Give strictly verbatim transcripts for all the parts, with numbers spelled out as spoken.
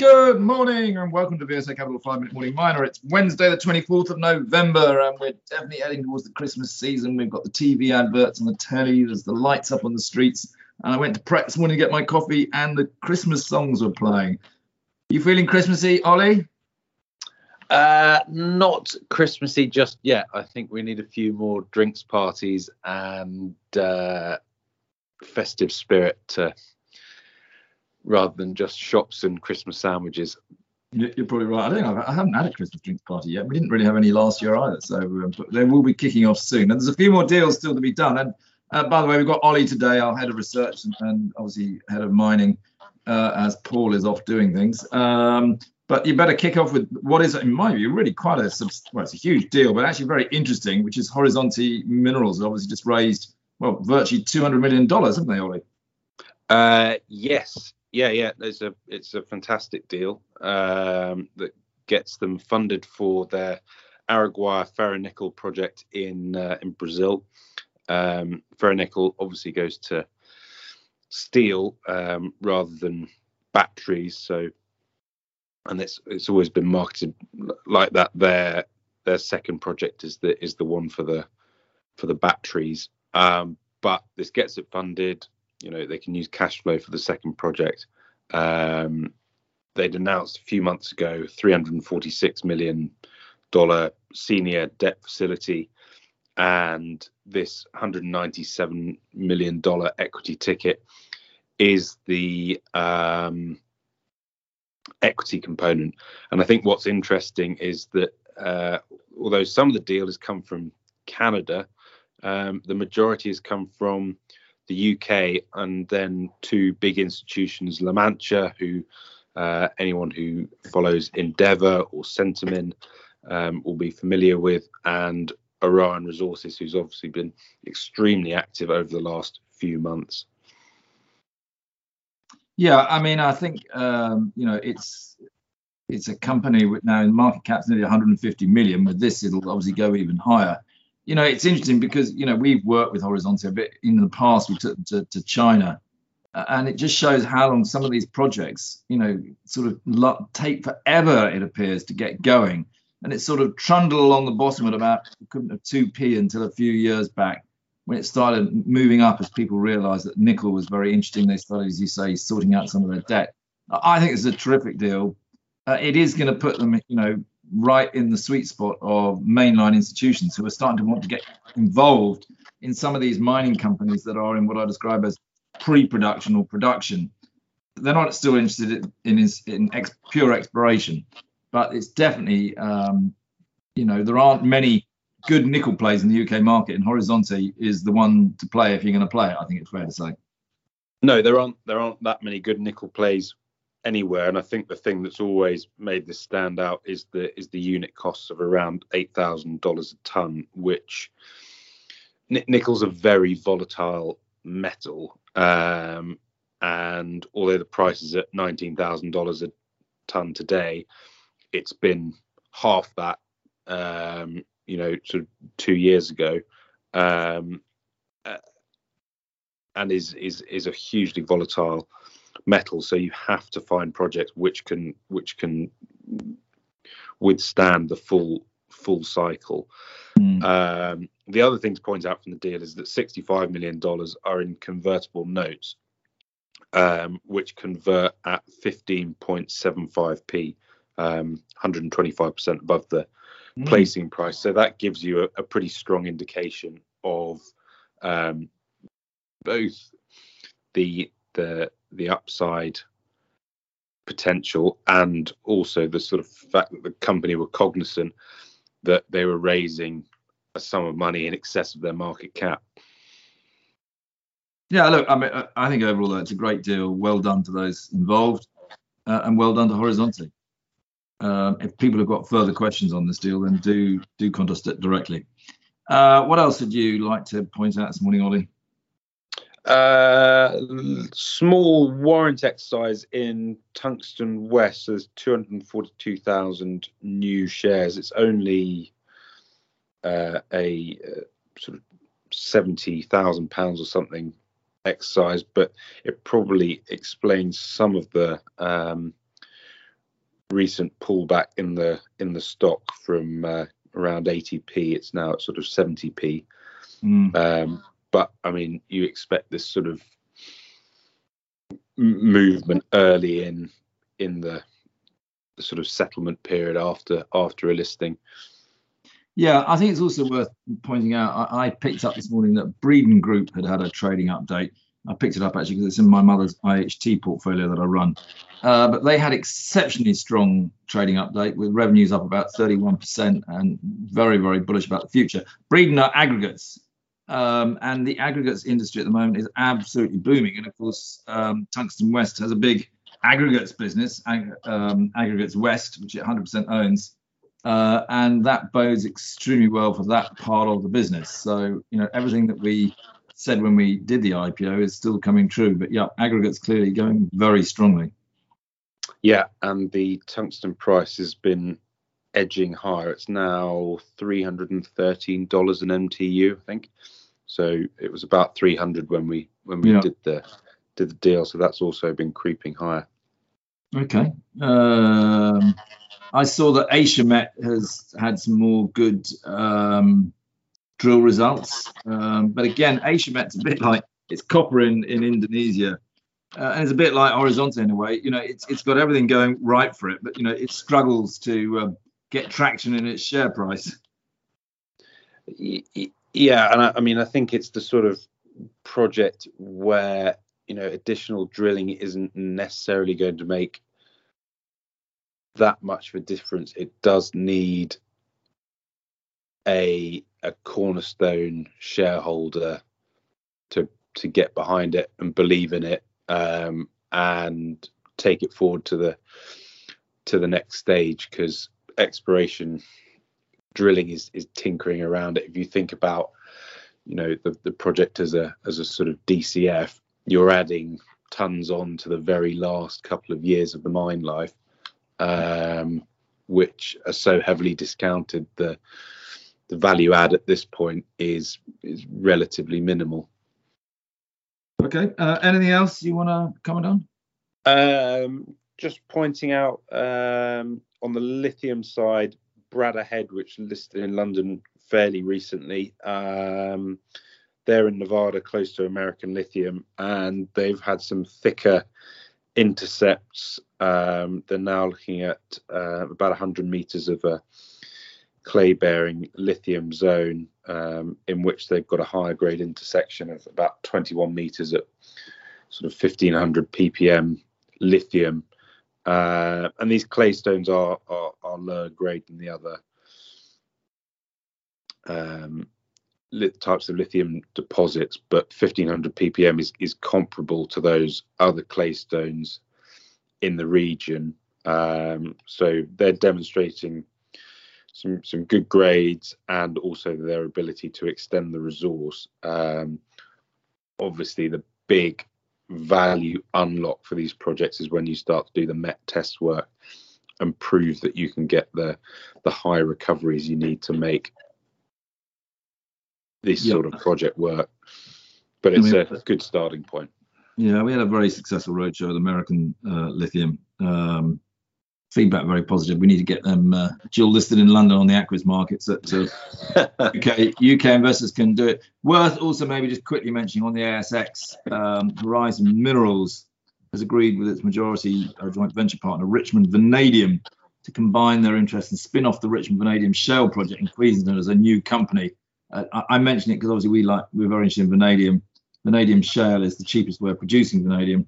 Good morning and welcome to V S A Capital five minute Morning Miner. It's Wednesday the twenty-fourth of November and we're definitely heading towards the Christmas season. We've got the T V adverts on the telly, there's the lights up on the streets, and I went to prep this morning to get my coffee and the Christmas songs were playing. You feeling Christmassy, Ollie? Uh, not Christmassy just yet. I think we need a few more drinks parties and uh, festive spirit to... rather than just shops and Christmas sandwiches. You're probably right. I don't know. I haven't had a Christmas drinks party yet. We didn't really have any last year either, so um, but they will be kicking off soon. And there's a few more deals still to be done. And uh, by the way, we've got Ollie today, our head of research and, and obviously head of mining, uh, as Paul is off doing things. Um, but you better kick off with what is, in my view, really quite a well, it's a huge deal, but actually very interesting, which is Horizonte Minerals. Obviously, just raised well virtually two hundred million dollars, haven't they, Ollie? Uh, yes. Yeah, yeah, it's a it's a fantastic deal um, that gets them funded for their Araguaia ferronickel project in uh, in Brazil. Um, ferronickel obviously goes to steel um, rather than batteries, so and it's it's always been marketed like that. Their their second project is the is the one for the for the batteries, um, but this gets it funded. You know, they can use cash flow for the second project. Um, they'd announced a few months ago three hundred forty-six million dollars senior debt facility and this one hundred ninety-seven million dollars equity ticket is the um, equity component. And I think what's interesting is that uh, although some of the deal has come from Canada, um, the majority has come from the U K and then two big institutions, La Mancha, who uh, anyone who follows Endeavour or Sentimin um, will be familiar with, and Orion Resources, who's obviously been extremely active over the last few months. Yeah, I mean, I think, um, you know, it's it's a company with now in market cap's nearly one hundred fifty million, but this it'll obviously go even higher. You know, it's interesting because, you know, we've worked with Horizonte a bit in the past. We took them to, to China, uh, and it just shows how long some of these projects, you know, sort of lo- take forever, it appears, to get going. And it sort of trundled along the bottom at about couldn't have two p until a few years back when it started moving up as people realized that nickel was very interesting. They started, as you say, sorting out some of their debt. I think it's a terrific deal. Uh, it is going to put them, you know, right in the sweet spot of mainline institutions who are starting to want to get involved in some of these mining companies that are in what I describe as pre-production or production. They're not still interested in is in, in ex, pure exploration, but it's definitely, um, you know, there aren't many good nickel plays in the U K market, and Horizonte is the one to play if you're going to play it, I think it's fair to say. No, there aren't, there aren't that many good nickel plays anywhere, and I think the thing that's always made this stand out is the is the unit costs of around eight thousand dollars a ton, which n- nickel's a very volatile metal, um, and although the price is at nineteen thousand dollars a ton today, it's been half that, um, you know, sort of two years ago, um, uh, and is is is a hugely volatile metal, so you have to find projects which can which can withstand the full full cycle. Mm. Um, the other thing to point out from the deal is that sixty-five million dollars are in convertible notes, um, which convert at fifteen point seven five p, um, one hundred twenty-five percent above the mm. placing price. So that gives you a, a pretty strong indication of um, both the the the upside potential and also the sort of fact that the company were cognizant that they were raising a sum of money in excess of their market cap. Yeah, look, I mean, I think overall it's a great deal. Well done to those involved, uh, and well done to Horizonte. Um, if people have got further questions on this deal, then do do contact it directly. Uh, what else would you like to point out this morning, Ollie? Uh, small warrant exercise in Tungsten West. So there's two hundred forty-two thousand new shares. It's only uh, a uh, sort of seventy thousand pounds or something exercise, but it probably explains some of the um, recent pullback in the in the stock from uh, around eighty p. It's now at sort of seventy p. Mm. Um, but I mean, you expect this sort of movement early in in the, the sort of settlement period after after a listing. Yeah, I think it's also worth pointing out, I, I picked up this morning that Breeden Group had had a trading update. I picked it up actually because it's in my mother's I H T portfolio that I run. Uh, but they had exceptionally strong trading update with revenues up about thirty-one percent and very, very bullish about the future. Breeden are aggregates. Um, and the aggregates industry at the moment is absolutely booming. And of course, um, Tungsten West has a big aggregates business, ag- um, Aggregates West, which it one hundred percent owns. Uh, and that bodes extremely well for that part of the business. So, you know, everything that we said when we did the I P O is still coming true. But yeah, aggregates clearly going very strongly. Yeah, and the tungsten price has been edging higher. It's now three hundred thirteen dollars an M T U, I think. So it was about three hundred when we when we yeah. did the did the deal. So that's also been creeping higher. Okay. Um, I saw that Asia Met has had some more good um, drill results. Um, but again, Asia Met's a bit like, it's copper in, in Indonesia. Uh, and it's a bit like Horizonte in a way. You know, it's it's got everything going right for it, but, you know, it struggles to uh, get traction in its share price. Yeah, and I, I mean, I think it's the sort of project where, you know, additional drilling isn't necessarily going to make that much of a difference. It does need a a cornerstone shareholder to to get behind it and believe in it, um, and take it forward to the to the next stage, because exploration drilling is is tinkering around it. If you think about, you know, the, the project as a as a sort of D C F, you're adding tons on to the very last couple of years of the mine life, um, which are so heavily discounted. The the value add at this point is is relatively minimal. Okay. Uh, anything else you want to comment on? Um, just pointing out um, on the lithium side, Bradda Head, which listed in London fairly recently. Um, they're in Nevada, close to American Lithium, and they've had some thicker intercepts. Um, they're now looking at uh, about one hundred meters of a clay-bearing lithium zone, um, in which they've got a higher grade intersection of about twenty-one meters at sort of fifteen hundred p p m lithium. Uh, and these clay stones are, are, are lower grade than the other um, lit types of lithium deposits, but fifteen hundred p p m is, is comparable to those other clay stones in the region. Um, so they're demonstrating Some some good grades and also their ability to extend the resource. Um, obviously, the big value unlock for these projects is when you start to do the Met test work and prove that you can get the the high recoveries you need to make this yep. sort of project work. But it's a good starting point. Yeah, we had a very successful roadshow with American uh, Lithium. Um, Feedback very positive. We need to get them uh, dual listed in London on the Aquis market, so, so U K, U K investors can do it. Worth also maybe just quickly mentioning on the A S X, um, Horizon Minerals has agreed with its majority uh, joint venture partner Richmond Vanadium to combine their interest and spin off the Richmond Vanadium shale project in Queensland as a new company. Uh, I, I mention it because obviously we like we're very interested in vanadium. Vanadium shale is the cheapest way of producing vanadium.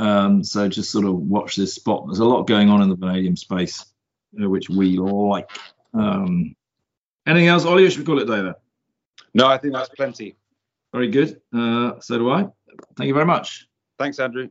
Um, so just sort of watch this spot. There's a lot going on in the vanadium space, uh, which we like. Um, anything else, Ollie, or should we call it David? No, I think that's plenty. Very good. Uh, so do I. Thank you very much. Thanks, Andrew.